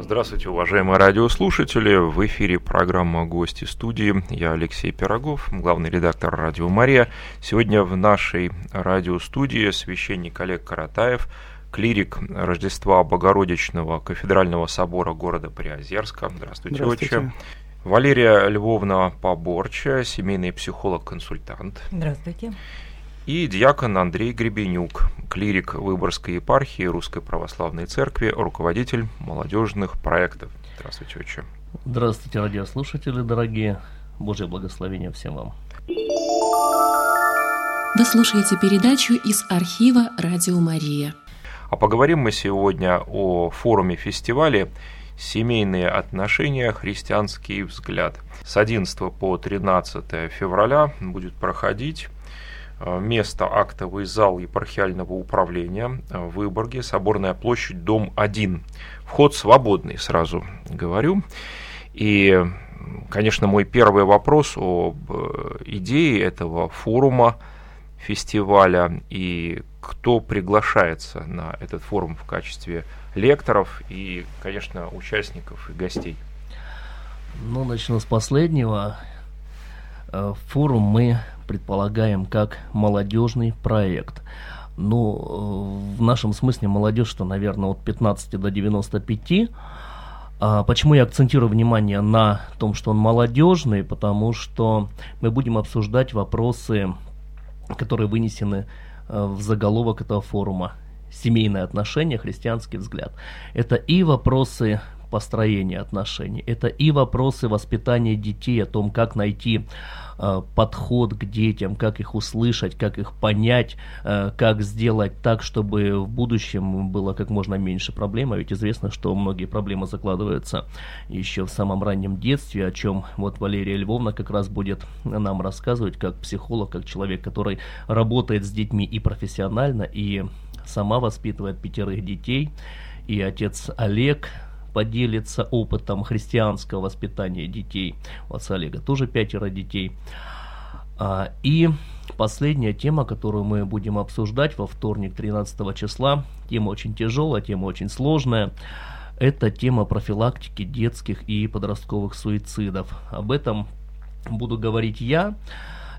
Здравствуйте, уважаемые радиослушатели! В эфире программа «Гости студии». Я Алексей Пирогов, главный редактор «Радио Мария». Сегодня в нашей радиостудии священник Олег Каратаев, клирик Рождества-Богородичного кафедрального собора города Приозерска. Здравствуйте, отче. Валерия Львовна Поборчая, семейный психолог-консультант. Здравствуйте. И диакон Андрей Гребенюк, клирик Выборгской епархии Русской Православной Церкви, руководитель молодежных проектов. Здравствуйте, отче. Здравствуйте, радиослушатели дорогие. Божье благословение всем вам. Вы слушаете передачу из архива «Радио Мария». А поговорим мы сегодня о форуме-фестивале «Семейные отношения. Христианский взгляд». С 11 по 13 февраля будет проходить. Место — актовый зал епархиального управления в Выборге, Соборная площадь, дом 1. Вход свободный, сразу говорю. И, конечно, мой первый вопрос об идее этого форума, фестиваля, и кто приглашается на этот форум в качестве лекторов и, конечно, участников и гостей. Ну, начну с последнего. Форум мы предполагаем как молодежный проект. Ну, в нашем смысле молодежь-то, наверное, от 15 до 95. Почему я акцентирую внимание на том, что он молодежный? Потому что мы будем обсуждать вопросы, которые вынесены в заголовок этого форума. Семейные отношения, христианский взгляд. Это и вопросы построения отношений, это и вопросы воспитания детей, о том, как найти подход к детям, как их услышать, как их понять, как сделать так, чтобы в будущем было как можно меньше проблем. А ведь известно, что многие проблемы закладываются еще в самом раннем детстве, о чем вот Валерия Львовна как раз будет нам рассказывать, как психолог, как человек, который работает с детьми и профессионально, и сама воспитывает 5 детей, и отец Олег поделится опытом христианского воспитания детей. У отца Олега тоже 5 детей. И последняя тема, которую мы будем обсуждать во вторник, 13 числа, тема очень тяжелая, тема очень сложная. Это тема профилактики детских и подростковых суицидов. Об этом буду говорить я,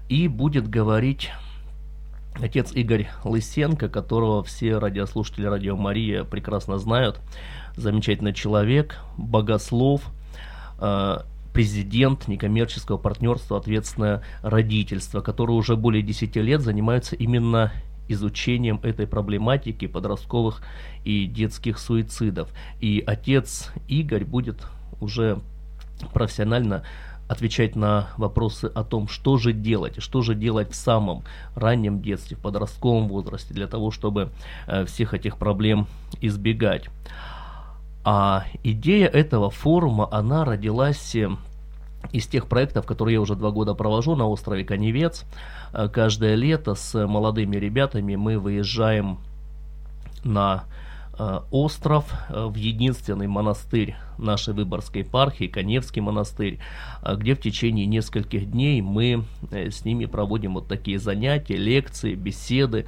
и будет говорить отец Игорь Лысенко, которого все радиослушатели «Радио Мария» прекрасно знают. Замечательный человек, богослов, президент некоммерческого партнерства «Ответственное родительство», которое уже более 10 лет занимается именно изучением этой проблематики подростковых и детских суицидов. И отец Игорь будет уже профессионально отвечать на вопросы о том, что же делать, и что же делать в самом раннем детстве, в подростковом возрасте, для того, чтобы всех этих проблем избегать. А идея этого форума, она родилась из тех проектов, которые я уже 2 года провожу на острове Коневец. Каждое лето с молодыми ребятами мы выезжаем на остров, в единственный монастырь нашей Выборгской епархии, Коневский монастырь, где в течение нескольких дней мы с ними проводим вот такие занятия, лекции, беседы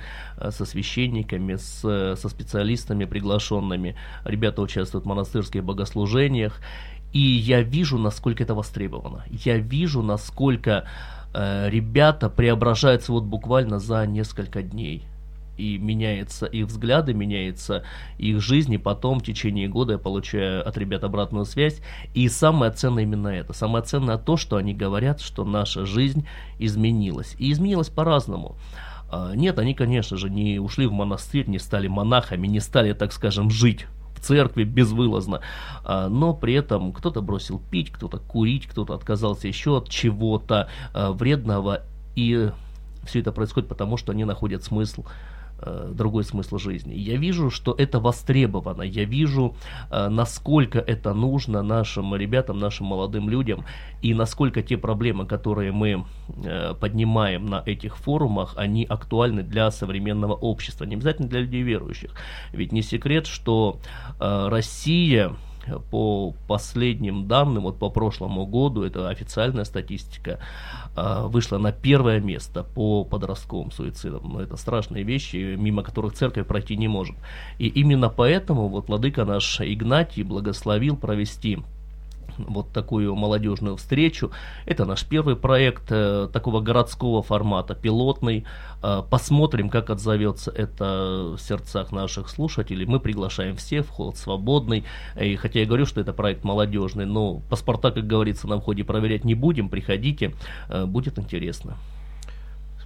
со священниками, со специалистами приглашенными. Ребята участвуют в монастырских богослужениях, и я вижу, насколько это востребовано. Я вижу, насколько ребята преображаются вот буквально за несколько дней. И меняются их взгляды, меняется их жизнь, и потом в течение года я получаю от ребят обратную связь. И самое ценное именно это. Самое ценное то, что они говорят, что наша жизнь изменилась. И изменилась по-разному. Нет, они, конечно же, не ушли в монастырь, не стали монахами, не стали, так скажем, жить в церкви безвылазно. Но при этом кто-то бросил пить, кто-то курить, кто-то отказался еще от чего-то вредного. И все это происходит потому, что они находят смысл другой смысл жизни. Я вижу, что это востребовано, я вижу, насколько это нужно нашим ребятам, нашим молодым людям, и насколько те проблемы, которые мы поднимаем на этих форумах, они актуальны для современного общества, не обязательно для людей верующих. Ведь не секрет, что Россия по последним данным, вот по прошлому году, это официальная статистика, вышла на первое место по подростковым суицидам. Но это страшные вещи, мимо которых церковь пройти не может. И именно поэтому вот владыка наш Игнатий благословил провести вот такую молодежную встречу. Это наш первый проект такого городского формата, пилотный. Посмотрим, как отзовется это в сердцах наших слушателей. Мы приглашаем всех, вход свободный. И хотя я говорю, что это проект молодежный, но паспорта, как говорится, на входе проверять не будем. Приходите, будет интересно.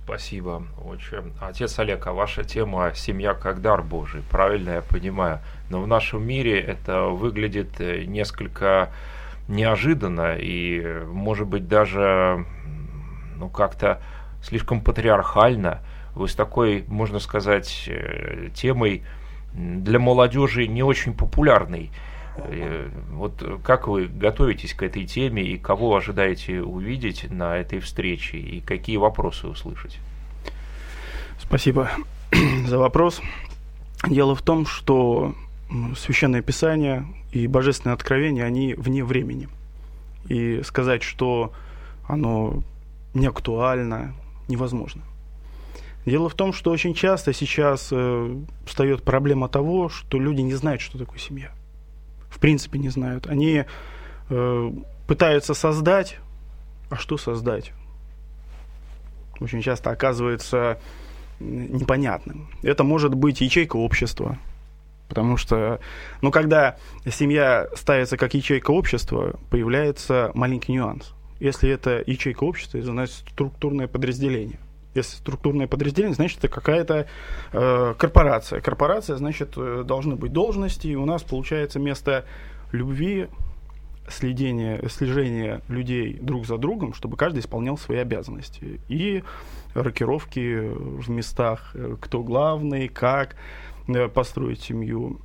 Спасибо, отче. Отец Олег, а ваша тема «Семья как дар Божий», правильно я понимаю? Но в нашем мире это выглядит несколько неожиданно и, может быть, даже как-то слишком патриархально. Вы с такой, можно сказать, темой для молодежи не очень популярной. Вот как вы готовитесь к этой теме и кого ожидаете увидеть на этой встрече и какие вопросы услышать? Спасибо за вопрос. Дело в том, что Священное Писание и Божественное Откровение, они вне времени. И сказать, что оно не актуально, невозможно. Дело в том, что очень часто сейчас встает проблема того, что люди не знают, что такое семья. В принципе, не знают. Они пытаются создать, а что создать? Очень часто оказывается непонятным. Это может быть ячейка общества. Потому что, когда семья ставится как ячейка общества, появляется маленький нюанс. Если это ячейка общества, это значит структурное подразделение. Если структурное подразделение, значит, это какая-то корпорация. Корпорация, значит, должны быть должности, и у нас получается вместо любви слежение людей друг за другом, чтобы каждый исполнял свои обязанности. И рокировки в местах, кто главный, как построить семью.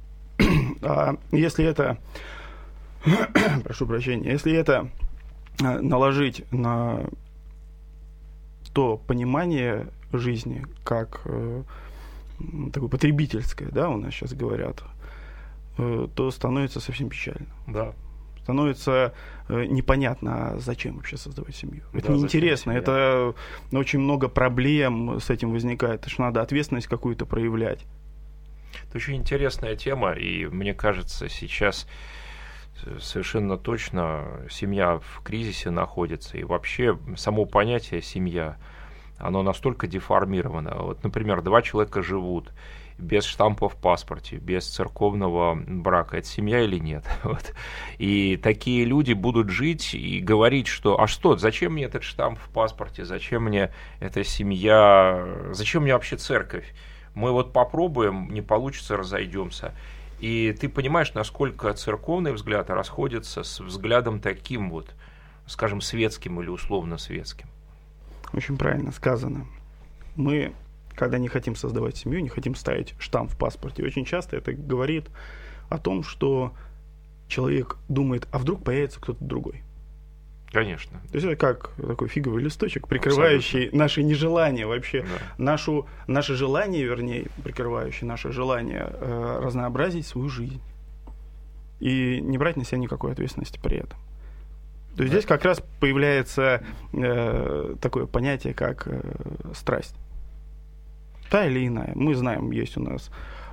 А если это, прошу прощения, если это наложить на то понимание жизни, как такое потребительское, да, у нас сейчас говорят, то становится совсем печально. Да. Становится непонятно, зачем вообще создавать семью. Это неинтересно, это очень много проблем с этим возникает, потому что надо ответственность какую-то проявлять. Это очень интересная тема, и мне кажется, сейчас совершенно точно семья в кризисе находится, и вообще само понятие «семья», оно настолько деформировано. Вот, например, два человека живут без штампа в паспорте, без церковного брака. Это семья или нет? Вот. И такие люди будут жить и говорить, что «а что, зачем мне этот штамп в паспорте, зачем мне эта семья, зачем мне вообще церковь? Мы вот попробуем, не получится, разойдемся». И ты понимаешь, насколько церковный взгляд расходится с взглядом таким вот, скажем, светским или условно светским. Очень правильно сказано. Мы, когда не хотим создавать семью, не хотим ставить штамп в паспорте. Очень часто это говорит о том, что человек думает, а вдруг появится кто-то другой. Конечно. То есть это как такой фиговый листочек, прикрывающий абсолютно наши нежелания вообще, да, наше желание, вернее, прикрывающий наше желание разнообразить свою жизнь и не брать на себя никакой ответственности при этом. То есть здесь как раз появляется такое понятие, как страсть. Та или иная. Мы знаем, есть у нас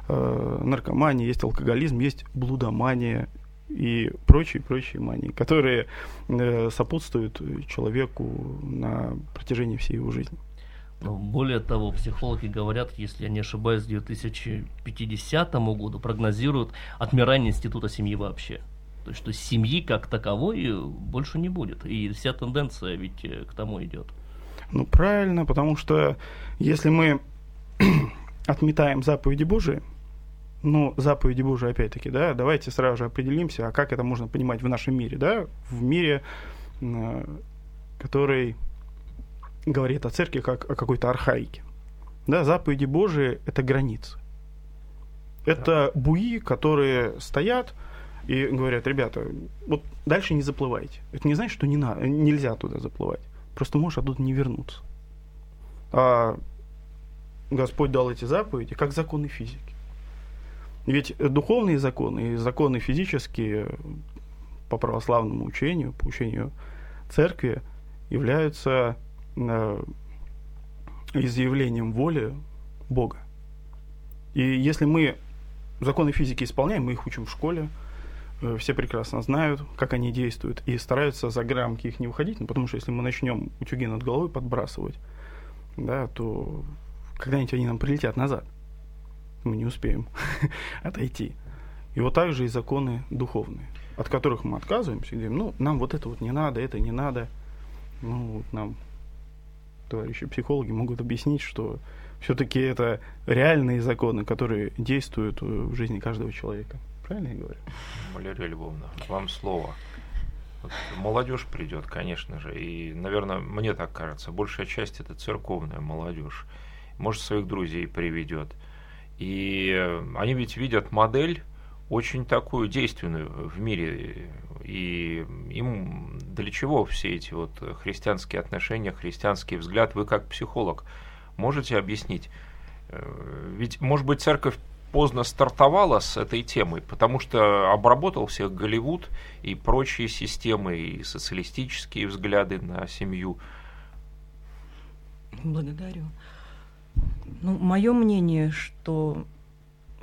наркомания, есть алкоголизм, есть блудомания и прочие мании, которые сопутствуют человеку на протяжении всей его жизни. Более того, психологи говорят, если я не ошибаюсь, к 2050 году прогнозируют отмирание института семьи вообще. То есть, что семьи как таковой больше не будет. И вся тенденция ведь к тому идет. Ну, правильно, потому что если мы отметаем заповеди Божии, заповеди Божии, опять-таки, да, давайте сразу же определимся, а как это можно понимать в нашем мире, да, в мире, который говорит о церкви как о какой-то архаике. Да, заповеди Божии – это границы. Это буи, которые стоят и говорят: ребята, вот дальше не заплывайте. Это не значит, что не надо, нельзя туда заплывать. Просто можешь оттуда не вернуться. А Господь дал эти заповеди как законы физики. Ведь духовные законы и законы физические по православному учению, по учению церкви, являются изъявлением воли Бога. И если мы законы физики исполняем, мы их учим в школе, все прекрасно знают, как они действуют, и стараются за грамки их не выходить, ну, потому что если мы начнем утюги над головой подбрасывать, да, то когда-нибудь они нам прилетят назад. Мы не успеем отойти. И вот так же и законы духовные, от которых мы отказываемся, говорим: ну, нам вот это вот не надо, это не надо. Ну, вот нам товарищи психологи могут объяснить, что все-таки это реальные законы, которые действуют в жизни каждого человека. Правильно я говорю? Валерия Львовна, вам слово. Вот молодежь придет, конечно же, и, наверное, мне так кажется, большая часть — это церковная молодежь. Может, своих друзей приведет. И они ведь видят модель очень такую действенную в мире. И им для чего все эти вот христианские отношения, христианский взгляд? Вы как психолог можете объяснить? Ведь, может быть, церковь поздно стартовала с этой темой, потому что обработал всех Голливуд и прочие системы, и социалистические взгляды на семью. Благодарю. Ну, мое мнение, что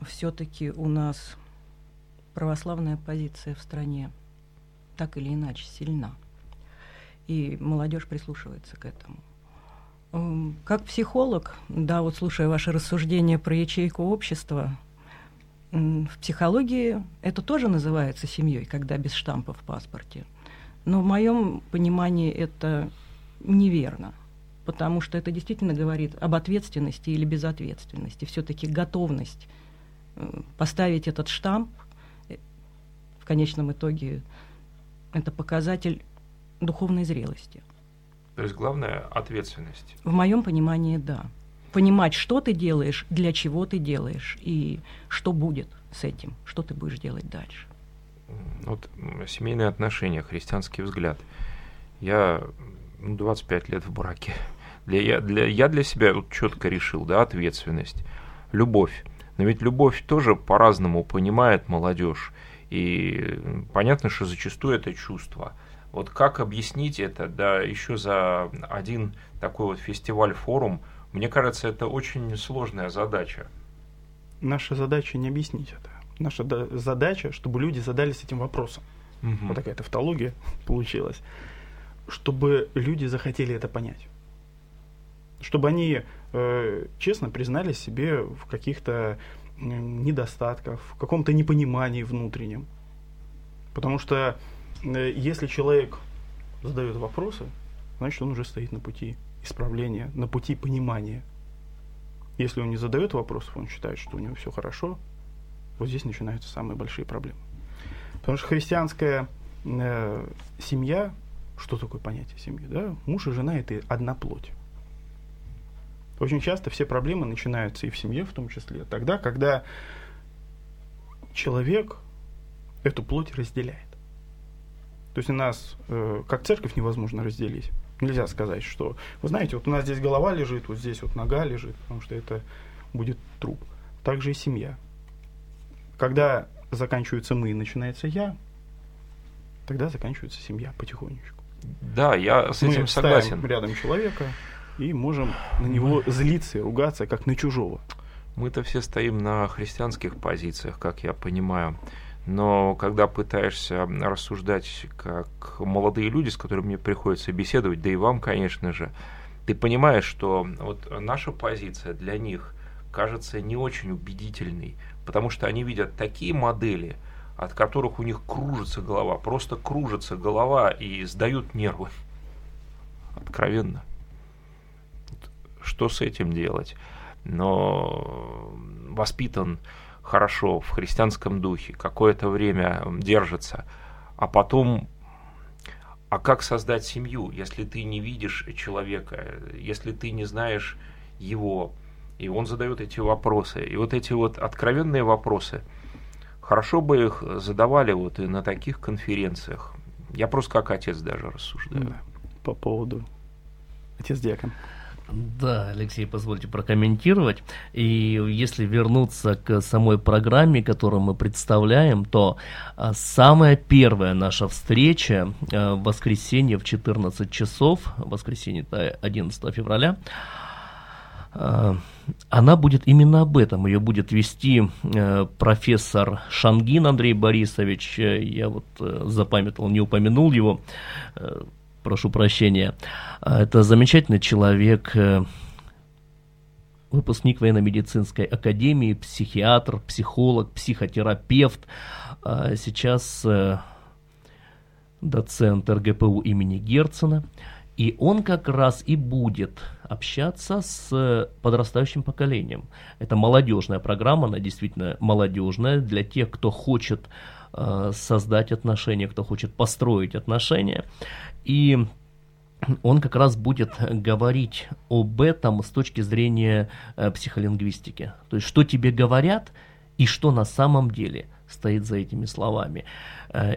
все-таки у нас православная позиция в стране так или иначе сильна, и молодежь прислушивается к этому. Как психолог, да, вот слушая ваши рассуждения про ячейку общества, в психологии это тоже называется семьей, когда без штампа в паспорте. Но в моем понимании это неверно, потому что это действительно говорит об ответственности или безответственности. Все-таки готовность поставить этот штамп, в конечном итоге, это показатель духовной зрелости. То есть главное – ответственность. В моем понимании, да. Понимать, что ты делаешь, для чего ты делаешь, и что будет с этим, что ты будешь делать дальше. Вот семейные отношения, христианский взгляд. Я 25 лет в браке. Я для себя вот четко решил, да, ответственность, любовь. Но ведь любовь тоже по-разному понимает молодежь. И понятно, что зачастую это чувство. Вот как объяснить это, да, еще за один такой вот фестиваль-форум? Мне кажется, это очень сложная задача. Наша задача не объяснить это. Наша задача, чтобы люди задались этим вопросом. Угу. Вот такая тавтология получилась. Чтобы люди захотели это понять. Чтобы они честно признали себе в каких-то недостатках, в каком-то непонимании внутреннем. Потому что если человек задает вопросы, значит, он уже стоит на пути исправления, на пути понимания. Если он не задает вопросов, он считает, что у него все хорошо, вот здесь начинаются самые большие проблемы. Потому что христианская семья, что такое понятие семьи, да? Муж и жена – это одна плоть. Очень часто все проблемы начинаются и в семье, в том числе, тогда, когда человек эту плоть разделяет. То есть у нас, как церковь, невозможно разделить. Нельзя сказать, что, вы знаете, вот у нас здесь голова лежит, вот здесь вот нога лежит, потому что это будет труп. Так же и семья. Когда заканчивается мы и начинается я, тогда заканчивается семья потихонечку. Да, я с этим согласен. Мы ставим рядом человека и можем на него злиться и ругаться, как на чужого. Мы-то все стоим на христианских позициях, как я понимаю. Но когда пытаешься рассуждать, как молодые люди, с которыми мне приходится беседовать, да и вам, конечно же, ты понимаешь, что вот наша позиция для них кажется не очень убедительной, потому что они видят такие модели, от которых у них кружится голова, просто кружится голова и сдают нервы. Откровенно. Что с этим делать? Но воспитан хорошо, в христианском духе, какое-то время держится, а потом, а как создать семью, если ты не видишь человека, если ты не знаешь его, И он задает эти вопросы. И вот эти вот откровенные вопросы, хорошо бы их задавали вот и на таких конференциях. Я просто как отец даже рассуждаю. Да. По поводу... Отец диакон. Да, Алексей, позвольте прокомментировать. И если вернуться к самой программе, которую мы представляем, то самая первая наша встреча в воскресенье в 14 часов, воскресенье 11 февраля, она будет именно об этом. Ее будет вести профессор Шангин Андрей Борисович. Я вот запамятовал, не упомянул его. Прошу прощения. Это замечательный человек, выпускник военно-медицинской академии, психиатр, психолог, психотерапевт. Сейчас доцент РГПУ имени Герцена. И он как раз и будет общаться с подрастающим поколением. Это молодежная программа, она действительно молодежная для тех, кто хочет создать отношения, кто хочет построить отношения. И он как раз будет говорить об этом с точки зрения психолингвистики. То есть, что тебе говорят и что на самом деле стоит за этими словами.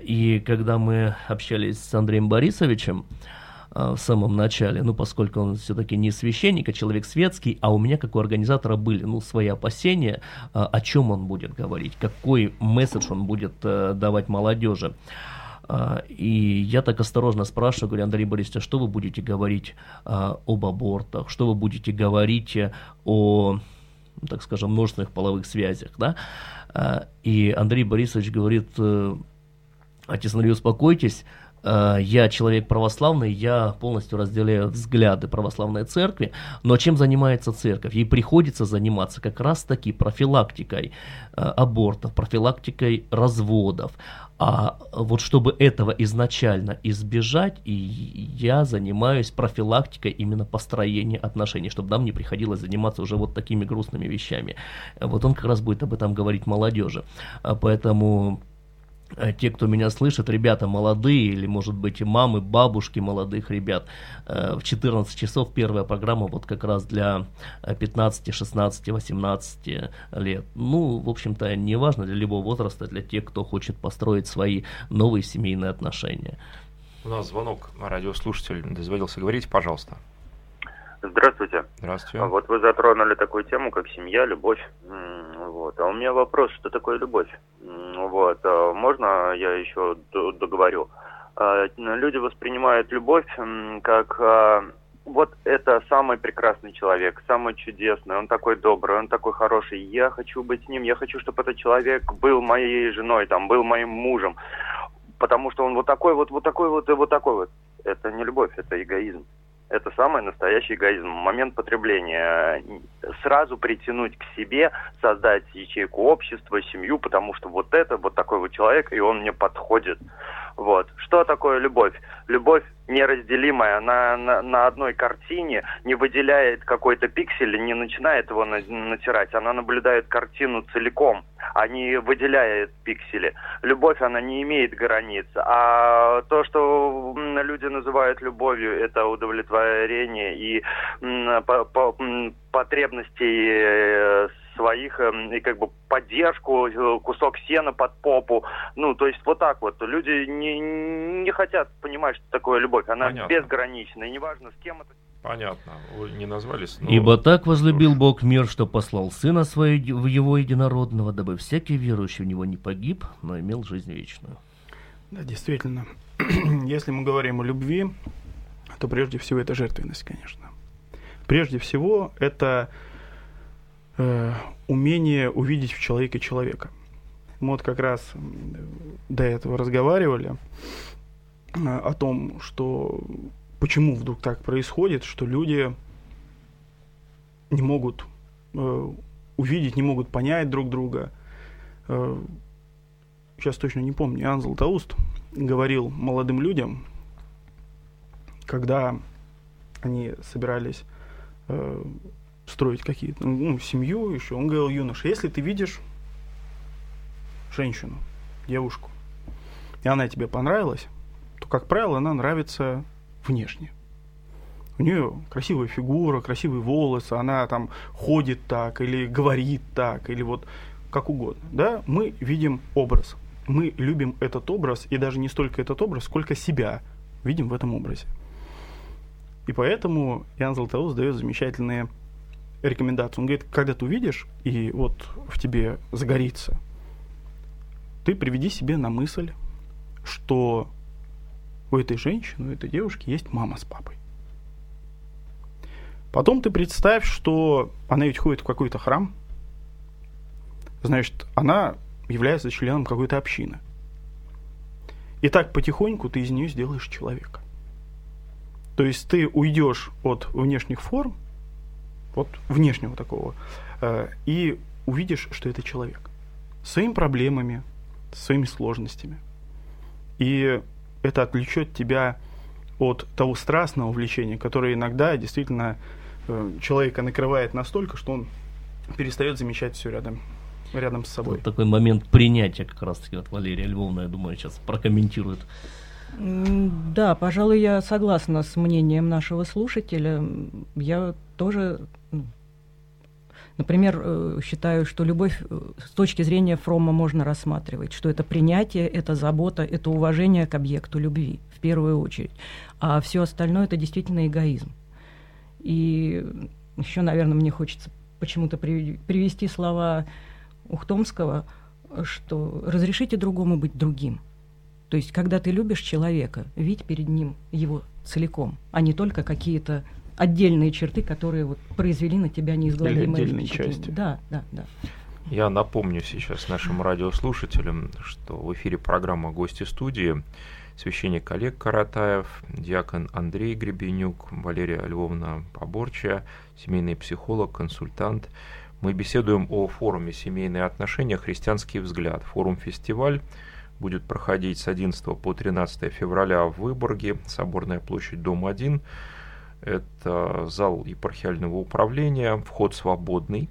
И когда мы общались с Андреем Борисовичем в самом начале, ну, поскольку он все-таки не священник, а человек светский, а у меня, как у организатора, были, ну, свои опасения, о чем он будет говорить, какой месседж он будет давать молодежи. И я так осторожно спрашиваю, говорю: Андрей Борисович, а что вы будете говорить об абортах, что вы будете говорить о, так скажем, множественных половых связях, да? И Андрей Борисович говорит: отец Андрей, успокойтесь, я человек православный, я полностью разделяю взгляды православной церкви, но чем занимается церковь? Ей приходится заниматься как раз-таки профилактикой абортов, профилактикой разводов. А вот чтобы этого изначально избежать, и я занимаюсь профилактикой именно построения отношений, чтобы нам не приходилось заниматься уже вот такими грустными вещами. Вот он как раз будет об этом говорить молодежи. Поэтому... те, кто меня слышит, ребята молодые, или, может быть, и мамы, бабушки молодых ребят, в 14 часов первая программа вот как раз для 15, 16, 18 лет. Ну, в общем-то, неважно, для любого возраста, для тех, кто хочет построить свои новые семейные отношения. У нас звонок, радиослушатель дозвонился. Говорите, пожалуйста. Здравствуйте. Здравствуйте. Вот вы затронули такую тему, как семья, любовь. Вот. А у меня вопрос, что такое любовь? Вот. Можно я еще договорю? Люди воспринимают любовь как... Вот это самый прекрасный человек, самый чудесный, он такой добрый, он такой хороший, я хочу быть с ним, я хочу, чтобы этот человек был моей женой, там, был моим мужем, потому что он вот такой вот и вот такой вот. Это не любовь, это эгоизм. Это самый настоящий эгоизм. Момент потребления. Сразу притянуть к себе, создать ячейку общества, семью, потому что вот это, вот такой вот человек, и он мне подходит. Вот. Что такое любовь? Любовь неразделимая, она на одной картине не выделяет какой-то пиксель, не начинает его натирать. Она наблюдает картину целиком, а не выделяет пиксели. Любовь, она не имеет границ. А то, что люди называют любовью, это удовлетворение и потребностей своих, и как бы поддержку, кусок сена под попу. Ну, то есть вот так вот. Люди не хотят понимать, что такое любовь. Она Понятно. Безгранична. И неважно, с кем это... Понятно. Вы не назвались, но... Ибо так возлюбил Бог мир, что послал Сына Своего, Его Единородного, дабы всякий верующий в Него не погиб, но имел жизнь вечную. Да, действительно. Если мы говорим о любви, то прежде всего это жертвенность, конечно. Прежде всего это... умение увидеть в человеке человека. Мы вот как раз до этого разговаривали о том, что почему вдруг так происходит, что люди не могут увидеть, не могут понять друг друга. Сейчас точно не помню, Иоанн Златоуст говорил молодым людям, когда они собирались строить какие-то, ну, семью еще. Он говорил: юноша, если ты видишь женщину, девушку, и она тебе понравилась, то, как правило, она нравится внешне. У нее красивая фигура, красивые волосы, она там ходит так, или говорит так, или вот как угодно. Да? Мы видим образ. Мы любим этот образ, и даже не столько этот образ, сколько себя видим в этом образе. И поэтому Иоанн Златоуст дает замечательные рекомендации. Он говорит, когда ты увидишь, и вот в тебе загорится, ты приведи себе на мысль, что у этой женщины, у этой девушки есть мама с папой. Потом ты представь, что она ведь ходит в какой-то храм, значит, она является членом какой-то общины. И так потихоньку ты из нее сделаешь человека. То есть ты уйдешь от внешних форм, вот внешнего такого, и увидишь, что это человек. С своими проблемами, с своими сложностями. И это отвлечет тебя от того страстного увлечения, которое иногда действительно человека накрывает настолько, что он перестает замечать все рядом с собой. Вот такой момент принятия как раз-таки от Валерия Львовна, я думаю, сейчас прокомментирует. Да, пожалуй, я согласна с мнением нашего слушателя. Я тоже, например, считаю, что любовь с точки зрения Фромма можно рассматривать, что это принятие, это забота, это уважение к объекту любви в первую очередь, а все остальное – это действительно эгоизм. И еще, наверное, мне хочется почему-то привести слова Ухтомского, что «разрешите другому быть другим». То есть, когда ты любишь человека, видь перед ним его целиком, а не только какие-то отдельные черты, которые вот произвели на тебя неизгладимое впечатление. Да. Я напомню сейчас нашим радиослушателям, что в эфире программа «Гости студии». Священник Олег Каратаев, диакон Андрей Гребенюк, Валерия Львовна Поборчая, семейный психолог, консультант. Мы беседуем о форуме «Семейные отношения. Христианский взгляд». Форум-фестиваль будет проходить с 11 по 13 февраля в Выборге, Соборная площадь, дом 1. Это зал епархиального управления, вход свободный.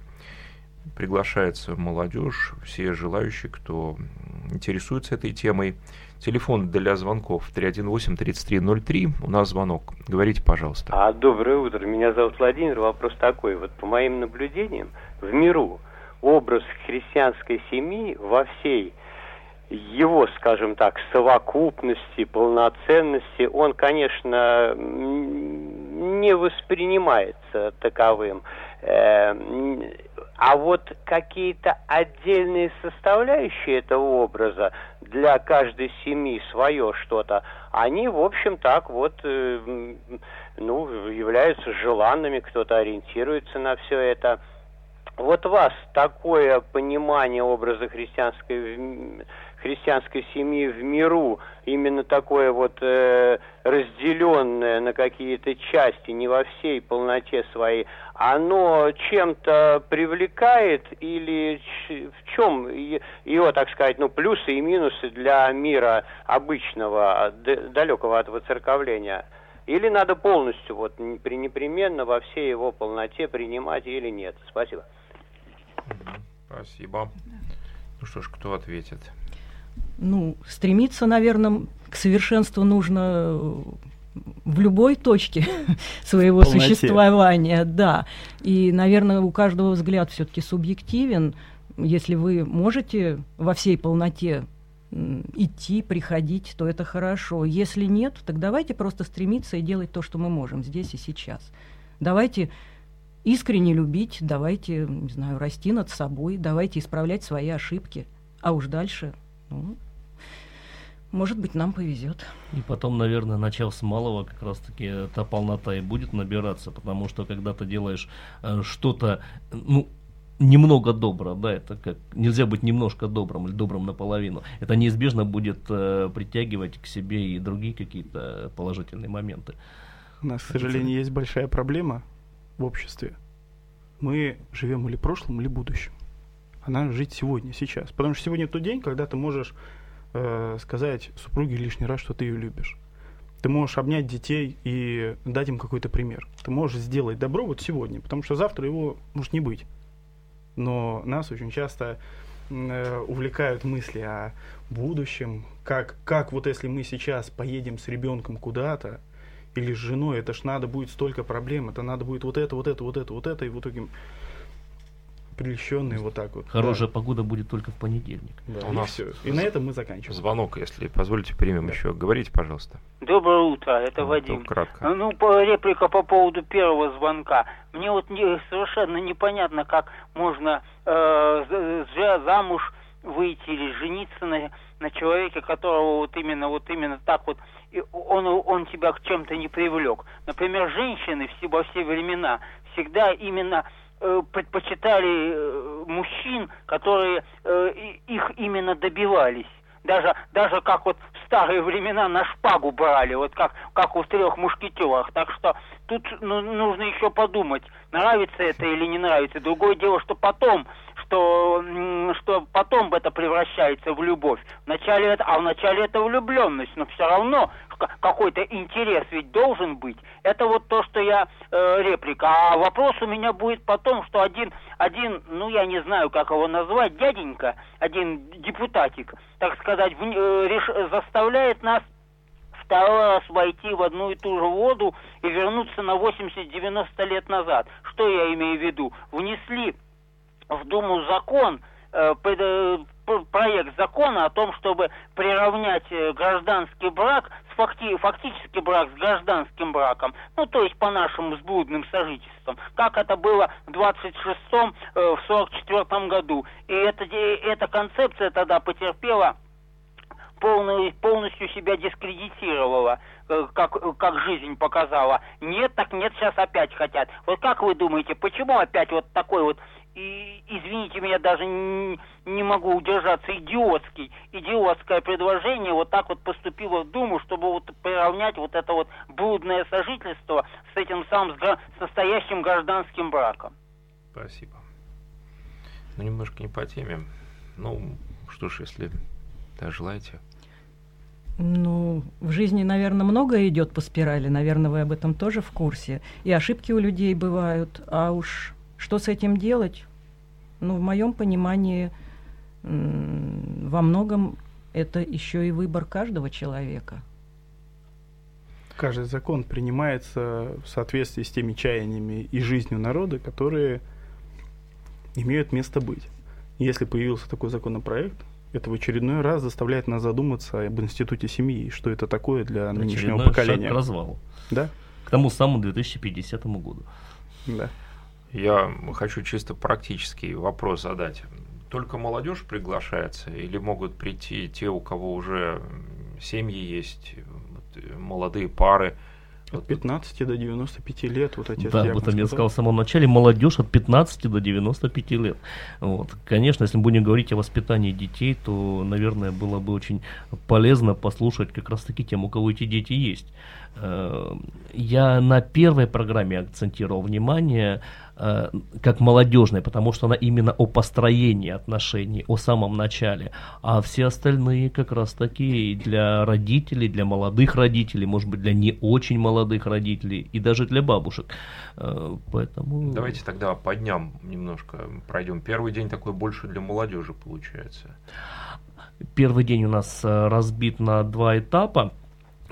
Приглашается молодежь, все желающие, кто интересуется этой темой. Телефон для звонков 318-3303. У нас звонок. Говорите, пожалуйста. Доброе утро. Меня зовут Владимир. Вопрос такой. Вот по моим наблюдениям, в миру образ христианской семьи во всей его, скажем так, совокупности, полноценности, он, конечно, не воспринимается таковым. А вот какие-то отдельные составляющие этого образа, для каждой семьи свое что-то, они, в общем, так вот, являются желанными, кто-то ориентируется на все это. Вот вас такое понимание образа христианской семьи в миру, именно такое вот разделенное на какие-то части, не во всей полноте своей, оно чем-то привлекает или в чем его, так сказать, плюсы и минусы для мира обычного, далекого от воцерковления? Или надо полностью вот непременно во всей его полноте принимать или нет? Спасибо. Спасибо. Ну что ж, кто ответит? Стремиться, наверное, к совершенству нужно в любой точке своего существования, да. И, наверное, у каждого взгляд все-таки субъективен. Если вы можете во всей полноте идти, приходить, то это хорошо. Если нет, так давайте просто стремиться и делать то, что мы можем здесь и сейчас. Давайте искренне любить, давайте, расти над собой, давайте исправлять свои ошибки. А уж дальше... может быть, нам повезет. И потом, наверное, начав с малого, как раз-таки та полнота и будет набираться, потому что, когда ты делаешь что-то, немного добро, да, это как нельзя быть немножко добрым или добрым наполовину, это неизбежно будет притягивать к себе и другие какие-то положительные моменты. У нас, к сожалению, есть большая проблема в обществе. Мы живем или прошлым, или будущим. А надо жить сегодня, сейчас. Потому что сегодня тот день, когда ты можешь сказать супруге лишний раз, что ты ее любишь. Ты можешь обнять детей и дать им какой-то пример. Ты можешь сделать добро вот сегодня, потому что завтра его может не быть. Но нас очень часто увлекают мысли о будущем, как вот если мы сейчас поедем с ребенком куда-то, или с женой, это ж надо будет столько проблем, это надо будет вот это, и в итоге прельщенные вот так вот. Хорошая погода будет только в понедельник. Да, у нас все. И на этом мы заканчиваем. Звонок, если позволите, примем еще. Говорите, пожалуйста. Доброе утро, это Вадим. Кратко. Реплика по поводу первого звонка. Мне совершенно непонятно, как можно замуж выйти или жениться на человеке, которого именно так и он тебя к чем-то не привлек. Например, женщины во все времена всегда именно предпочитали мужчин, которые их именно добивались. Даже как в старые времена на шпагу брали, как в «Трех мушкетерах». Так что тут нужно еще подумать, нравится это или не нравится. Другое дело, что потом это превращается в любовь. Вначале это влюбленность, но все равно какой-то интерес ведь должен быть. Это то, что реплика. А вопрос у меня будет потом, что один, я не знаю, как его назвать, дяденька, один депутатик, так сказать, заставляет нас второй раз войти в одну и ту же воду и вернуться на 80-90 лет назад. Что я имею в виду? Внесли в Думу проект закона о том, чтобы приравнять гражданский брак фактически брак с гражданским браком, то есть по нашему с блудным сожительством, как это было в 26-м, в 44-м году. И эта концепция тогда потерпела, полностью себя дискредитировала, как жизнь показала. Нет, так нет, сейчас опять хотят. Вот как вы думаете, почему опять такой и, извините меня, даже не могу удержаться, идиотское предложение поступило в Думу, чтобы приравнять это блудное сожительство с этим самым с настоящим гражданским браком. Спасибо. Немножко не по теме. Что ж, если желаете. В жизни, наверное, многое идет по спирали, наверное, вы об этом тоже в курсе. И ошибки у людей бывают, а уж что с этим делать? В моем понимании, во многом это еще и выбор каждого человека. Каждый закон принимается в соответствии с теми чаяниями и жизнью народа, которые имеют место быть. Если появился такой законопроект, это в очередной раз заставляет нас задуматься об институте семьи, что это такое для нынешнего поколения. Шаг к развалу. Да? К тому самому 2050 году. Да. Я хочу чисто практический вопрос задать. Только молодежь приглашается или могут прийти те, у кого уже семьи есть, молодые пары? От 15 до 95 лет. Я сказал в самом начале, молодежь от 15 до 95 лет. Конечно, если мы будем говорить о воспитании детей, то, наверное, было бы очень полезно послушать как раз-таки тем, у кого эти дети есть. Я на первой программе акцентировал внимание как молодежной, потому что она именно о построении отношений, о самом начале, а все остальные как раз таки для родителей, для молодых родителей, может быть, для не очень молодых родителей и даже для бабушек. Поэтому давайте тогда по дням немножко пройдем. Первый день такой больше для молодежи получается. Первый день у нас разбит на 2 этапа.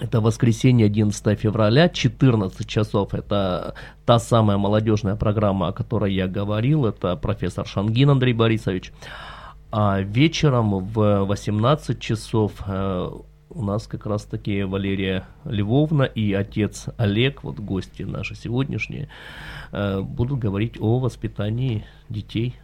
Это воскресенье, 11 февраля, 14 часов. Это та самая молодежная программа, о которой я говорил. Это профессор Шангин Андрей Борисович. А вечером в 18 часов у нас как раз-таки Валерия Львовна и отец Олег, гости наши сегодняшние, будут говорить о воспитании детей.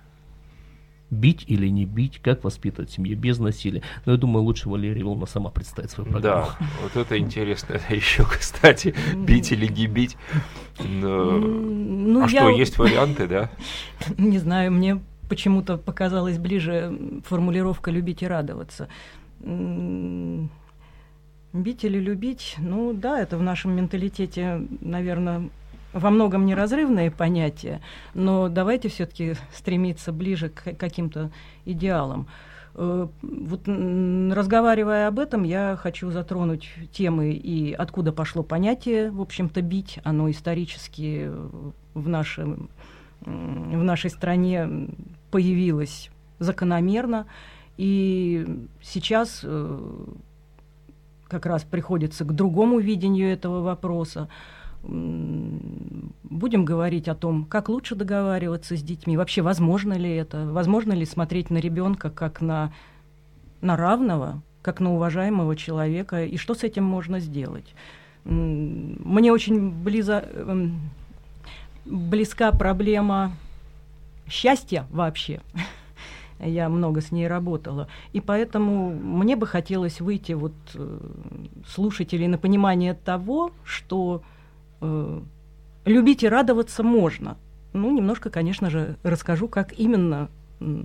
Бить или не бить, как воспитывать семью без насилия. Но я думаю, лучше Валерия Львовна сама представит свою программу. Да, это интересно. Это еще, кстати, бить или не бить. Что, есть варианты, да? Не знаю, мне почему-то показалась ближе формулировка «любить и радоваться». Бить или любить, это в нашем менталитете, наверное, во многом неразрывные понятия, но давайте все-таки стремиться ближе к каким-то идеалам. Разговаривая об этом, я хочу затронуть темы и откуда пошло понятие, в общем-то, бить. Оно исторически в нашей стране появилось закономерно, и сейчас как раз приходится к другому видению этого вопроса. Будем говорить о том, как лучше договариваться с детьми, вообще возможно ли это, возможно ли смотреть на ребенка как на равного, как на уважаемого человека, и что с этим можно сделать. Мне очень близка проблема счастья вообще. Я много с ней работала. И поэтому мне бы хотелось выйти вот, слушателей на понимание того, что любить и радоваться можно. Ну, немножко, конечно же, расскажу, как именно,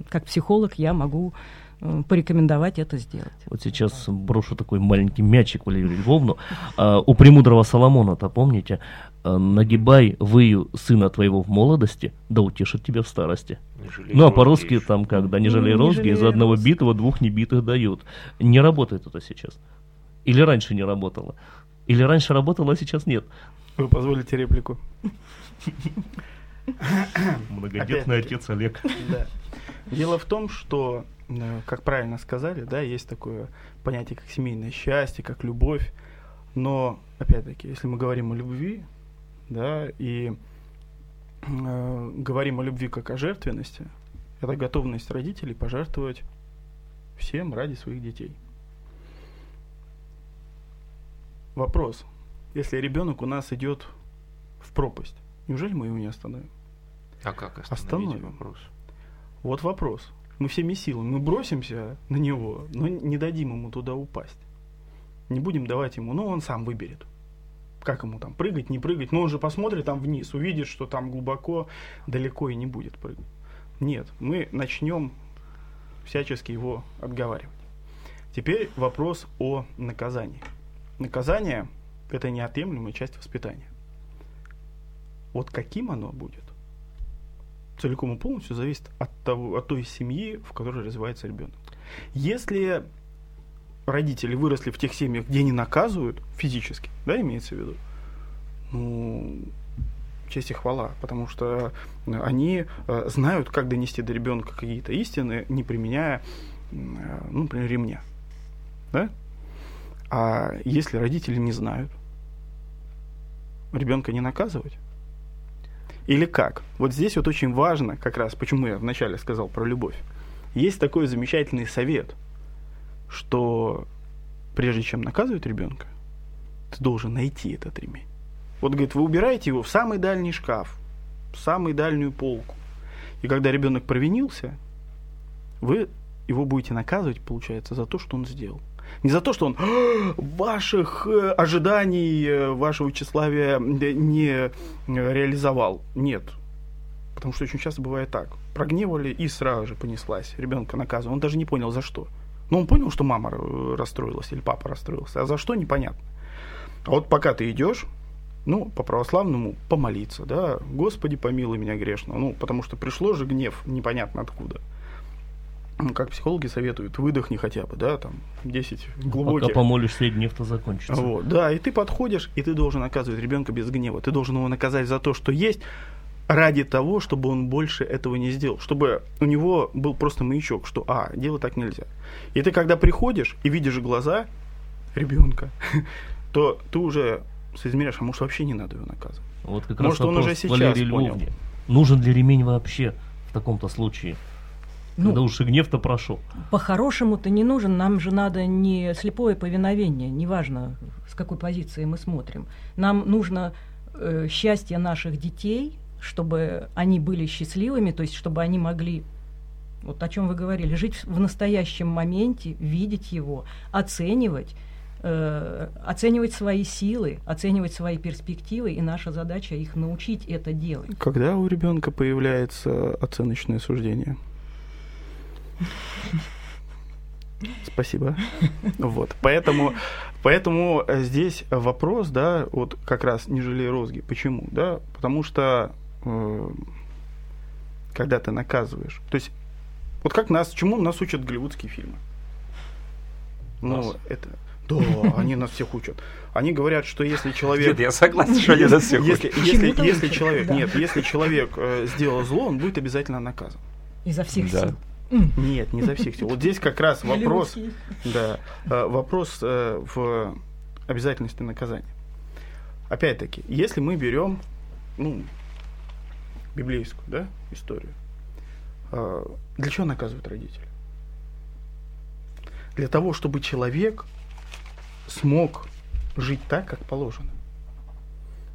как психолог, я могу порекомендовать это сделать. Вот сейчас брошу такой маленький мячик, Валерию Львовну. У премудрого Соломона-то, помните, нагибай выю сына твоего в молодости, да утешит тебя в старости. Ну, а по-русски там как, да, не жалей розги, из одного битого двух небитых дают. Не работает это сейчас. Или раньше не работало. Или раньше работало, а сейчас нет. Вы позволите реплику? Многодетный отец Олег. Дело в том, что, как правильно сказали, да, есть такое понятие, как семейное счастье, как любовь, но, опять-таки, если мы говорим о любви, да, и говорим о любви как о жертвенности, это готовность родителей пожертвовать всем ради своих детей. Вопрос, если ребенок у нас идет в пропасть, неужели мы его не остановим? А как остановить вопрос? Вот вопрос. Мы всеми силами, мы бросимся на него, но не дадим ему туда упасть. Не будем давать ему, но он сам выберет. Как ему там прыгать, не прыгать, но он же посмотрит там вниз, увидит, что там глубоко, далеко и не будет прыгать. Нет, мы начнем всячески его отговаривать. Теперь вопрос о наказании. Наказание – это неотъемлемая часть воспитания. Вот каким оно будет? Целиком и полностью зависит от той семьи, в которой развивается ребенок. Если родители выросли в тех семьях, где не наказывают физически, да, имеется в виду, ну, честь и хвала, потому что они знают, как донести до ребенка какие-то истины, не применяя, ну, например, ремня. Да? А если родители не знают, ребенка не наказывать? Или как? Вот здесь вот очень важно, как раз, почему я вначале сказал про любовь. Есть такой замечательный совет, что прежде чем наказывать ребенка, ты должен найти этот ремень. Вот, говорит, вы убираете его в самый дальний шкаф, в самую дальнюю полку. И когда ребенок провинился, вы его будете наказывать, получается, за то, что он сделал. Не за то, что он ваших ожиданий, вашего тщеславия не реализовал. Нет. Потому что очень часто бывает так. Прогневали и сразу же понеслась. Ребенка наказывали. Он даже не понял, за что. Но он понял, что мама расстроилась или папа расстроился. А за что, непонятно. А вот пока ты идешь, ну, по-православному помолиться, да. Господи, помилуй меня грешного. Ну, потому что пришло же гнев непонятно откуда. Как психологи советуют, выдохни хотя бы, да, там, 10 глубоких. Пока помолишься, гнев-то закончится. Вот, да, и ты подходишь, и ты должен наказывать ребенка без гнева. Ты должен его наказать за то, что есть, ради того, чтобы он больше этого не сделал. Чтобы у него был просто маячок, что, делать так нельзя. И ты, когда приходишь и видишь глаза ребенка, то ты уже соизмеряешь, а может, вообще не надо его наказывать. Вот как раз вопрос Валерии Львовне. Нужен ли ремень вообще в таком-то случае? Когда уж и гнев-то прошел. По-хорошему-то не нужен. Нам же надо не слепое повиновение, неважно, с какой позиции мы смотрим. Нам нужно счастье наших детей, чтобы они были счастливыми, то есть чтобы они могли, вот о чем вы говорили, жить в настоящем моменте, видеть его, оценивать свои силы, оценивать свои перспективы, и наша задача их научить это делать. Когда у ребенка появляется оценочное суждение? Спасибо. Вот. Поэтому здесь вопрос, да, вот как раз не жалей розги. Почему? Да? Потому что когда ты наказываешь, то есть, вот как нас, чему нас учат голливудские фильмы? Ну, это. Да, они нас всех учат. Они говорят, что если человек... Нет, я согласен, что они нас всех учат. Если человек сделал зло, он будет обязательно наказан. Изо всех сил. Нет, не за всех сил. Вот здесь как раз вопрос, вопрос в обязательности наказания. Опять-таки, если мы берем библейскую историю, для чего наказывают родители? Для того, чтобы человек смог жить так, как положено.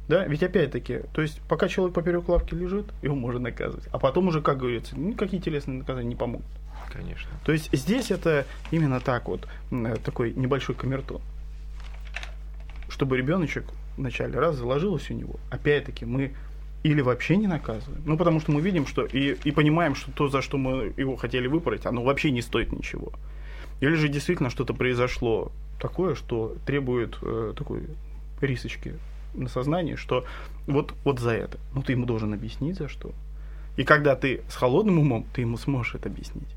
Да, ведь опять-таки, то есть пока человек поперек лавки лежит, его можно наказывать. А потом уже, как говорится, никакие телесные наказания не помогут. Конечно. То есть здесь это именно так вот, такой небольшой камертон. Чтобы ребеночек вначале раз заложилось у него. Опять-таки мы или вообще не наказываем. Ну, потому что мы видим, что и понимаем, что то, за что мы его хотели выпороть, оно вообще не стоит ничего. Или же действительно что-то произошло такое, что требует такой рисочки на сознании, что вот за это. Ну, ты ему должен объяснить, за что. И когда ты с холодным умом, ты ему сможешь это объяснить.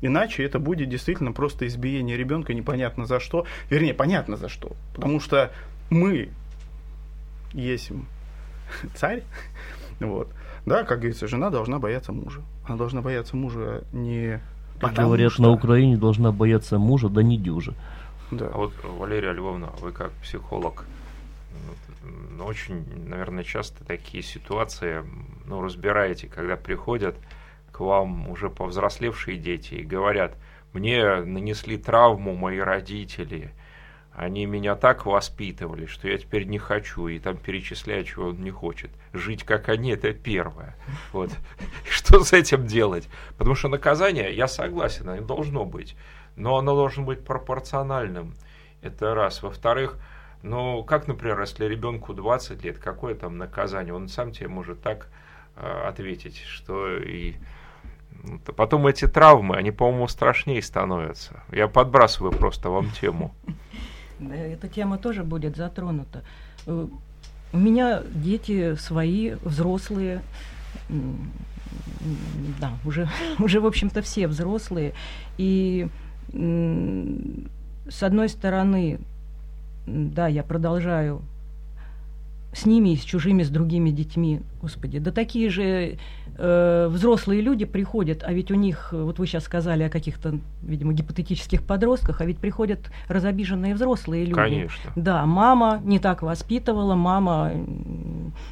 Иначе это будет действительно просто избиение ребенка непонятно за что. Вернее, понятно за что. Потому что мы есть царь. Вот. Да, как говорится, жена должна бояться мужа. Она должна бояться мужа не... Как говорят, что... на Украине должна бояться мужа, да не дюжа. Да. А вот, Валерия Львовна, вы как психолог, очень, наверное, часто такие ситуации разбираете, когда приходят к вам уже повзрослевшие дети и говорят: мне нанесли травму мои родители, они меня так воспитывали, что я теперь не хочу, и там перечисляют, чего он не хочет. Жить как они — это первое. Вот. Что с этим делать? Потому что наказание, я согласен, оно должно быть, но оно должно быть пропорциональным. Это раз. Во-вторых, как, например, если ребенку 20 лет, какое там наказание? Он сам тебе может так ответить, что и... Потом эти травмы, они, по-моему, страшнее становятся. Я подбрасываю просто вам тему. Эта тема тоже будет затронута. У меня дети свои, взрослые, да, уже, в общем-то, все взрослые. И, с одной стороны, да, я продолжаю с ними, с чужими, с другими детьми. Господи, да такие же взрослые люди приходят, а ведь у них, вот вы сейчас сказали о каких-то, видимо, гипотетических подростках, а ведь приходят разобиженные взрослые люди. Конечно. Да, мама не так воспитывала, мама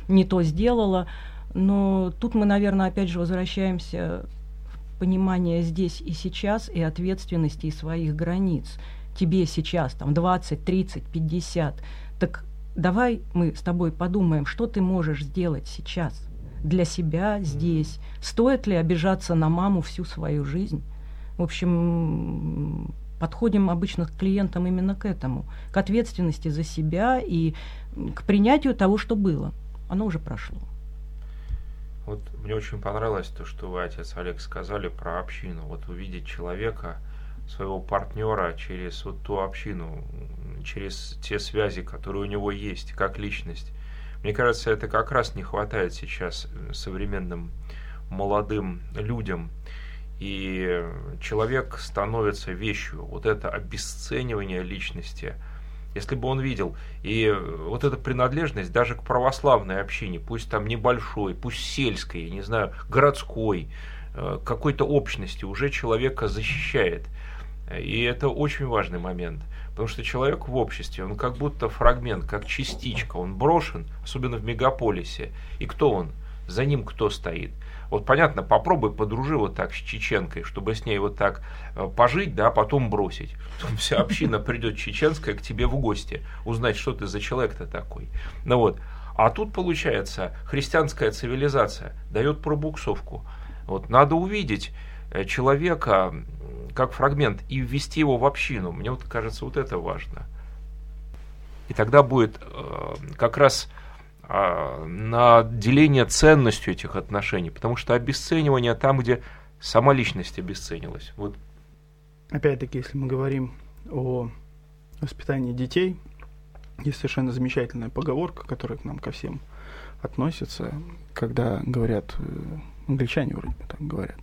не то сделала. Но тут мы, наверное, опять же возвращаемся в понимание здесь и сейчас, и ответственности, и своих границ. Тебе сейчас там 20, 30, 50, так... Давай мы с тобой подумаем, что ты можешь сделать сейчас для себя здесь. Стоит ли обижаться на маму всю свою жизнь? В общем, подходим обычно к клиентам именно к этому, к ответственности за себя и к принятию того, что было. Оно уже прошло. Вот мне очень понравилось то, что вы, отец Олег, сказали про общину. Вот увидеть человека, своего партнера через вот ту общину, через те связи, которые у него есть, как личность. Мне кажется, это как раз не хватает сейчас современным молодым людям. И человек становится вещью. Вот это обесценивание личности. Если бы он видел, и вот эта принадлежность даже к православной общине, пусть там небольшой, пусть сельской, я не знаю, городской, какой-то общности, уже человека защищает. И это очень важный момент, потому что человек в обществе, он как будто фрагмент, как частичка, он брошен, особенно в мегаполисе. И кто он? За ним кто стоит? Вот понятно, попробуй подружи вот так с чеченкой, чтобы с ней вот так пожить, да, а потом бросить. Вся община придет чеченская к тебе в гости, узнать, что ты за человек-то такой. А тут, получается, христианская цивилизация дает пробуксовку. Вот надо увидеть человека как фрагмент и ввести его в общину. Мне вот кажется, вот это важно. И тогда будет как раз наделение ценностью этих отношений, потому что обесценивание там, где сама личность обесценилась. Вот. Опять-таки, если мы говорим о воспитании детей, есть совершенно замечательная поговорка, которая к нам ко всем относится, когда говорят... Англичане вроде бы так говорят.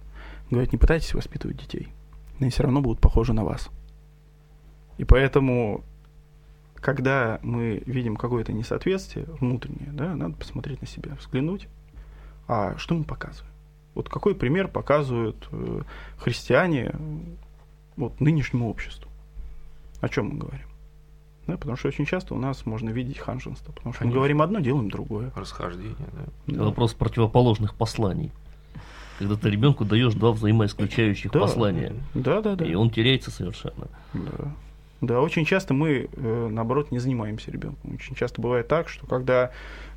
Говорят, не пытайтесь воспитывать детей. Они все равно будут похожи на вас. И поэтому, когда мы видим какое-то несоответствие внутреннее, да, надо посмотреть на себя, взглянуть, а что мы показываем. Вот какой пример показывают христиане вот, нынешнему обществу? О чем мы говорим? Да, потому что очень часто у нас можно видеть ханженство. Потому что мы говорим одно, делаем другое. Расхождение, да. Это вопрос противоположных посланий. Когда ты ребенку даешь два взаимоисключающих послания. Да. И он теряется совершенно. Да. Да, очень часто мы, наоборот, не занимаемся ребенком. Очень часто бывает так, что когда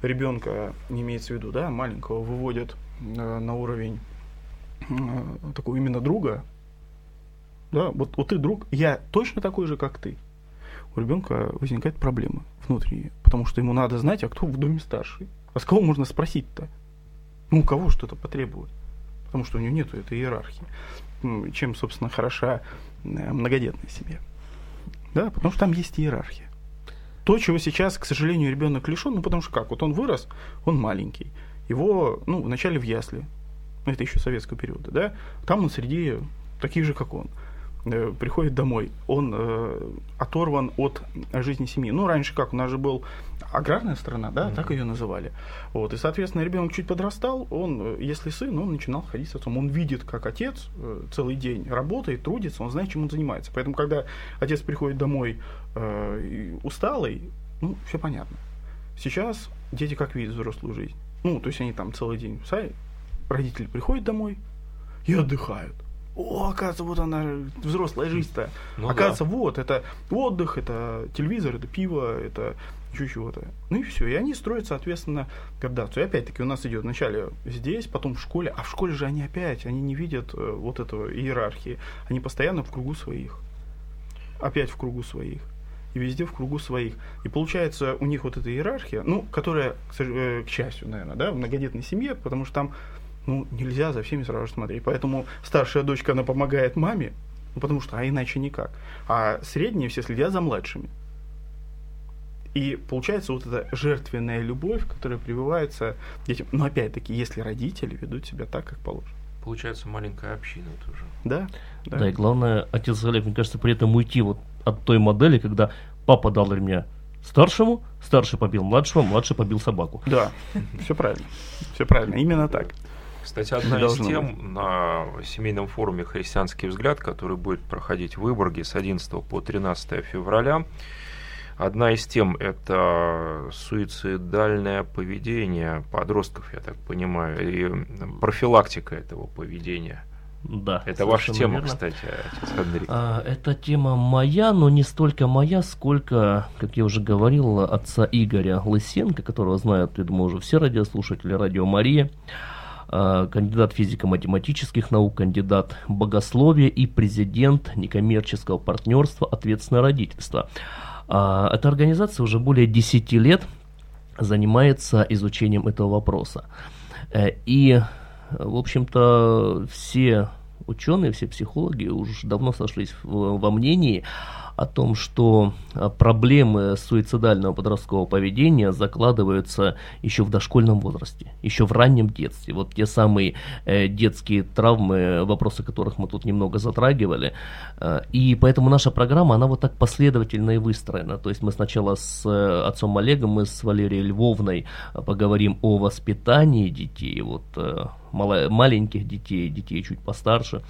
ребенка, имеется в виду, да, маленького, выводят на уровень такого именно друга, да, вот ты друг, я точно такой же, как ты. У ребенка возникают проблемы внутренние, потому что ему надо знать, а кто в доме старший. А с кого можно спросить-то? Ну, у кого что-то потребовать? Потому что у него нету этой иерархии. Чем, собственно, хороша многодетная семья. Да, потому что там есть иерархия. То, чего сейчас, к сожалению, ребенок лишен, ну потому что как? Вот он вырос, он маленький. Его, ну, вначале в ясли, это еще советского периода, да, там он среди таких же, как он, приходит домой, он оторван от жизни семьи. Ну, раньше как, у нас же была аграрная страна, да, так ее называли. Вот, и, соответственно, ребенок чуть подрастал, он, если сын, он начинал ходить с отцом. Он видит, как отец целый день работает, трудится, он знает, чем он занимается. Поэтому, когда отец приходит домой усталый, ну, все понятно. Сейчас дети как видят взрослую жизнь. Ну, то есть они там целый день, родители приходят домой и отдыхают. О, оказывается, вот она, взрослая жизнь-то. Ну, оказывается, да. Вот, это отдых, это телевизор, это пиво, это еще чего-то. Ну и все. И они строят, соответственно, градацию. И опять-таки у нас идет вначале здесь, потом в школе. А в школе же они не видят вот этого иерархии. Они постоянно в кругу своих. Опять в кругу своих. И везде в кругу своих. И получается, у них вот эта иерархия, ну, которая, к счастью, наверное, да, в многодетной семье, потому что там ну, нельзя за всеми сразу же смотреть. Поэтому старшая дочка, она помогает маме, ну, потому что, а иначе никак. А средние все следят за младшими. И получается вот эта жертвенная любовь, которая прививается детям. Но опять-таки, если родители ведут себя так, как положено. Получается маленькая община тоже. Да. Да, и главное, отец Олег, мне кажется, при этом уйти вот от той модели, когда папа дал ремня старшему, старший побил младшего, младший побил собаку. Да, все правильно, именно так. Кстати, одна из тем на семейном форуме «Христианский взгляд», который будет проходить в Выборге с 11 по 13 февраля, одна из тем – это суицидальное поведение подростков, я так понимаю, и профилактика этого поведения. Да, это ваша тема, верно. Кстати, отец Андрей. Это тема моя, но не столько моя, сколько, как я уже говорил, отца Игоря Лысенко, которого знают, я думаю, уже все радиослушатели «Радио Мария», кандидат физико-математических наук, кандидат богословия и президент некоммерческого партнерства «Ответственное родительство». Эта организация уже более 10 лет занимается изучением этого вопроса. И, в общем-то, все ученые, все психологи уже давно сошлись во мнении о том, что проблемы суицидального подросткового поведения закладываются еще в дошкольном возрасте, еще в раннем детстве. Вот те самые детские травмы, вопросы которых мы тут немного затрагивали. И поэтому наша программа, она вот так последовательно и выстроена. То есть мы сначала с отцом Олегом, мы с Валерией Львовной поговорим о воспитании детей, вот маленьких детей, детей чуть постарше.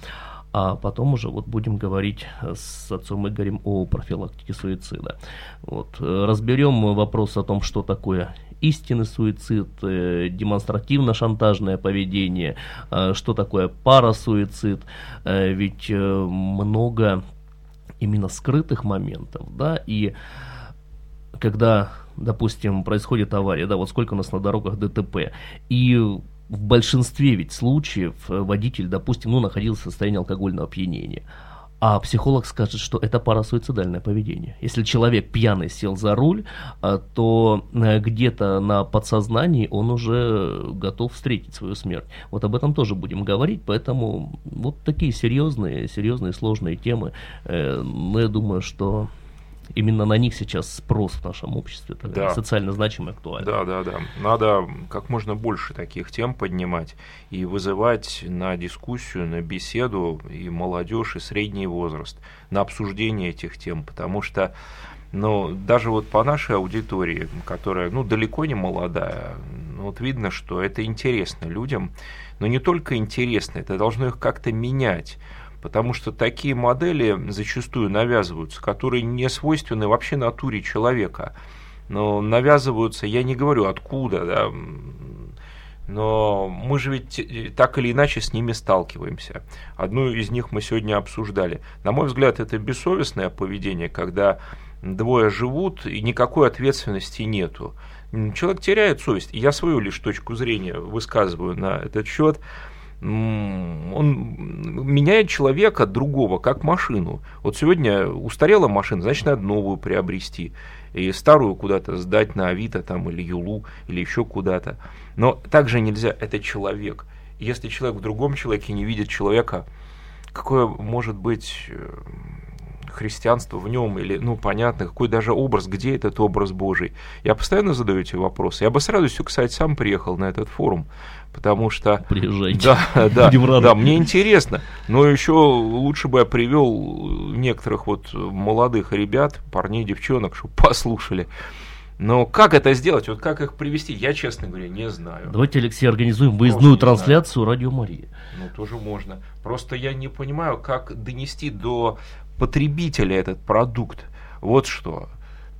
А потом уже вот будем говорить с отцом Игорем о профилактике суицида. Вот. Разберем вопрос о том, что такое истинный суицид, демонстративно-шантажное поведение, что такое парасуицид, ведь много именно скрытых моментов, да, и когда, допустим, происходит авария, да, вот сколько у нас на дорогах ДТП, и в большинстве ведь случаев водитель, допустим, находился в состоянии алкогольного опьянения, а психолог скажет, что это парасуицидальное поведение. Если человек пьяный сел за руль, то где-то на подсознании он уже готов встретить свою смерть. Вот об этом тоже будем говорить, поэтому вот такие серьезные, сложные темы, но я думаю, что именно на них сейчас спрос в нашем обществе, да. Социально значимый, актуальный. Да. Надо как можно больше таких тем поднимать и вызывать на дискуссию, на беседу и молодежь, и средний возраст, на обсуждение этих тем, потому что даже вот по нашей аудитории, которая далеко не молодая, вот видно, что это интересно людям, но не только интересно, это должно их как-то менять, потому что такие модели зачастую навязываются, которые не свойственны вообще натуре человека, но навязываются, я не говорю откуда, да, но мы же ведь так или иначе с ними сталкиваемся. Одну из них мы сегодня обсуждали. На мой взгляд, это бессовестное поведение, когда двое живут и никакой ответственности нету. Человек теряет совесть. Я свою лишь точку зрения высказываю на этот счет. Он меняет человека другого, как машину. Вот сегодня устарела машина, значит, надо новую приобрести. И старую куда-то сдать на Авито там, или Юлу, или еще куда-то. Но также нельзя, это человек. Если человек в другом человеке не видит человека, какое может быть христианство в нем, или, ну, понятно, какой даже образ, где этот образ Божий. Я постоянно задаю эти вопросы. Я бы с радостью, кстати, сам приехал на этот форум, потому что... Приезжайте. Да, мне интересно. Но еще лучше бы я привел некоторых вот молодых ребят, парней, девчонок, чтобы послушали. Но как это сделать, вот как их привести, я, честно говоря, не знаю. Давайте, Алексей, организуем выездную трансляцию Радио Мария. Ну, тоже можно. Просто я не понимаю, как донести до потребителя этот продукт. Вот что.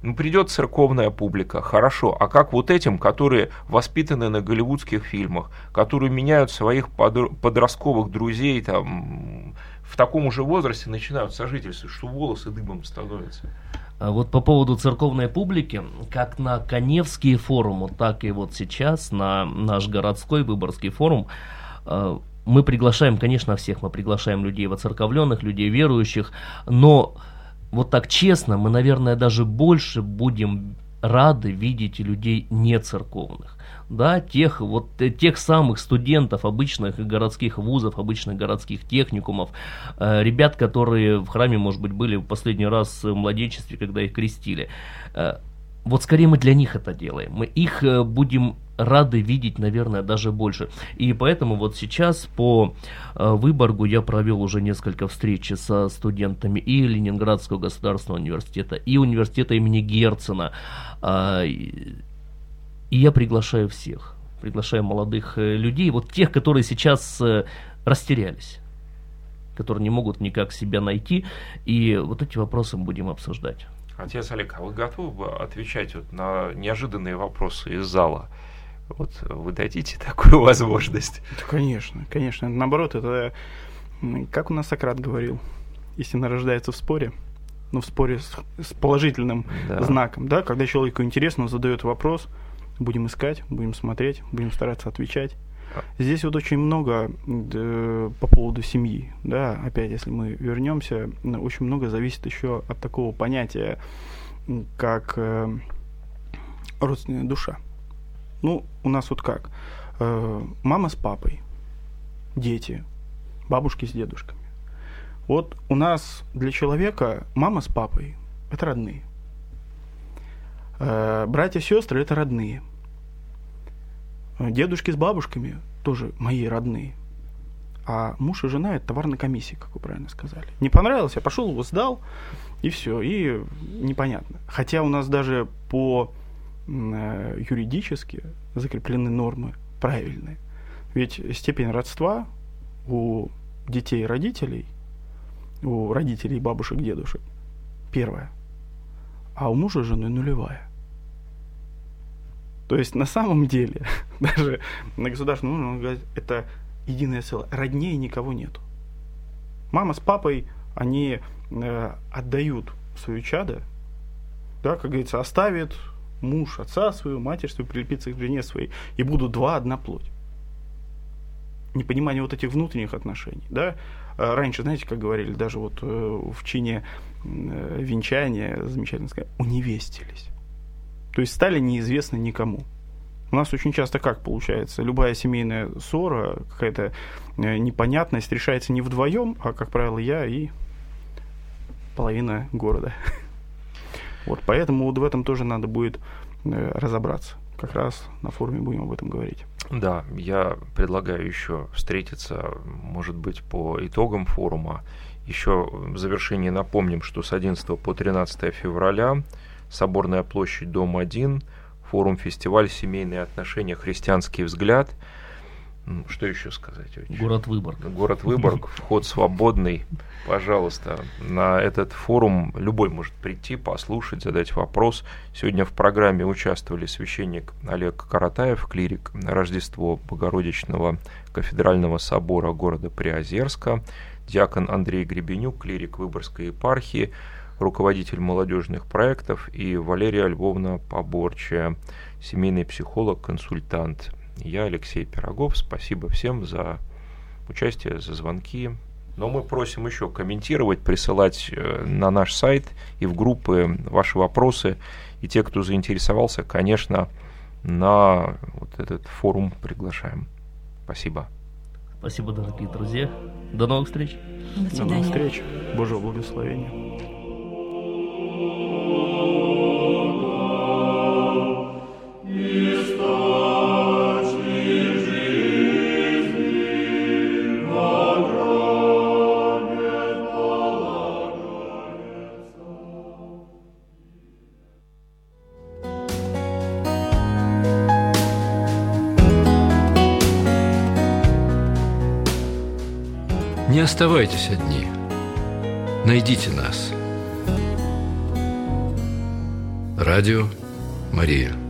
Ну, придет церковная публика, хорошо. А как вот этим, которые воспитаны на голливудских фильмах, которые меняют своих подростковых друзей там, в таком же возрасте начинают сожительствовать, что волосы дыбом становятся? А вот по поводу церковной публики, как на Коневские форумы, так и вот сейчас на наш городской Выборгский форум, мы приглашаем, конечно, всех, мы приглашаем людей воцерковленных, людей верующих, но вот так честно, мы, наверное, даже больше будем рады видеть людей нецерковных, да, тех самых студентов обычных городских вузов, обычных городских техникумов, ребят, которые в храме, может быть, были в последний раз в младенчестве, когда их крестили. Вот скорее мы для них это делаем, мы их будем рады видеть, наверное, даже больше. И поэтому вот сейчас по Выборгу я провел уже несколько встреч со студентами и Ленинградского государственного университета, и университета имени Герцена. И я приглашаю всех, приглашаю молодых людей, вот тех, которые сейчас растерялись, которые не могут никак себя найти, и вот эти вопросы мы будем обсуждать. Отец Олег, а вы готовы отвечать вот на неожиданные вопросы из зала? Вот вы дадите такую возможность? Да, конечно, конечно. Наоборот, это, как у нас Сократ говорил, истина рождается в споре, но в споре с положительным знаком. Да? Когда человеку интересно, он задает вопрос, будем искать, будем смотреть, будем стараться отвечать. Здесь вот очень много по поводу семьи, да, опять, если мы вернемся, очень много зависит еще от такого понятия, как родственная душа. Ну, у нас вот как? Мама с папой, дети, бабушки с дедушками. Вот у нас для человека мама с папой – это родные. Братья и сестры – это родные. Дедушки с бабушками тоже мои родные. А муж и жена – это товар на комиссии, как вы правильно сказали. Не понравилось, я пошел, его сдал, и все, и непонятно. Хотя у нас даже по юридически закреплены нормы правильные. Ведь степень родства у детей и родителей, у родителей бабушек, дедушек, первая. А у мужа и жены нулевая. То есть на самом деле, даже на государственном уровне, он говорит, это единое целое. Роднее никого нету. Мама с папой, они отдают свое чадо, да, как говорится, оставит муж отца свою, матерь свою, прилепится к жене своей, и будут два, одна плоть. Непонимание вот этих внутренних отношений, да. Раньше, знаете, как говорили, даже вот в чине венчания, замечательно сказать, уневестились. То есть стали неизвестны никому. У нас очень часто как получается? Любая семейная ссора, какая-то непонятность решается не вдвоем, а, как правило, я и половина города. Вот, поэтому вот в этом тоже надо будет разобраться. Как раз на форуме будем об этом говорить. Да, я предлагаю еще встретиться, может быть, по итогам форума. Еще в завершении напомним, что с 11 по 13 февраля Соборная площадь, дом 1, форум-фестиваль «Семейные отношения. Христианский взгляд». Что еще сказать? Очень? Город Выборг. Город Выборг, вход свободный. Пожалуйста, на этот форум любой может прийти, послушать, задать вопрос. Сегодня в программе участвовали священник Олег Каратаев, клирик Рождество-Богородичного кафедрального собора города Приозерска, диакон Андрей Гребенюк, клирик Выборгской епархии, руководитель молодежных проектов, и Валерия Львовна Поборчая, семейный психолог, консультант. Я Алексей Пирогов. Спасибо всем за участие, за звонки. Но мы просим еще комментировать, присылать на наш сайт и в группы ваши вопросы. И те, кто заинтересовался, конечно, на вот этот форум приглашаем. Спасибо. Спасибо, дорогие друзья. До новых встреч. До свидания. До новых встреч. Божьего благословения. Не оставайтесь одни. Найдите нас. Радио Мария.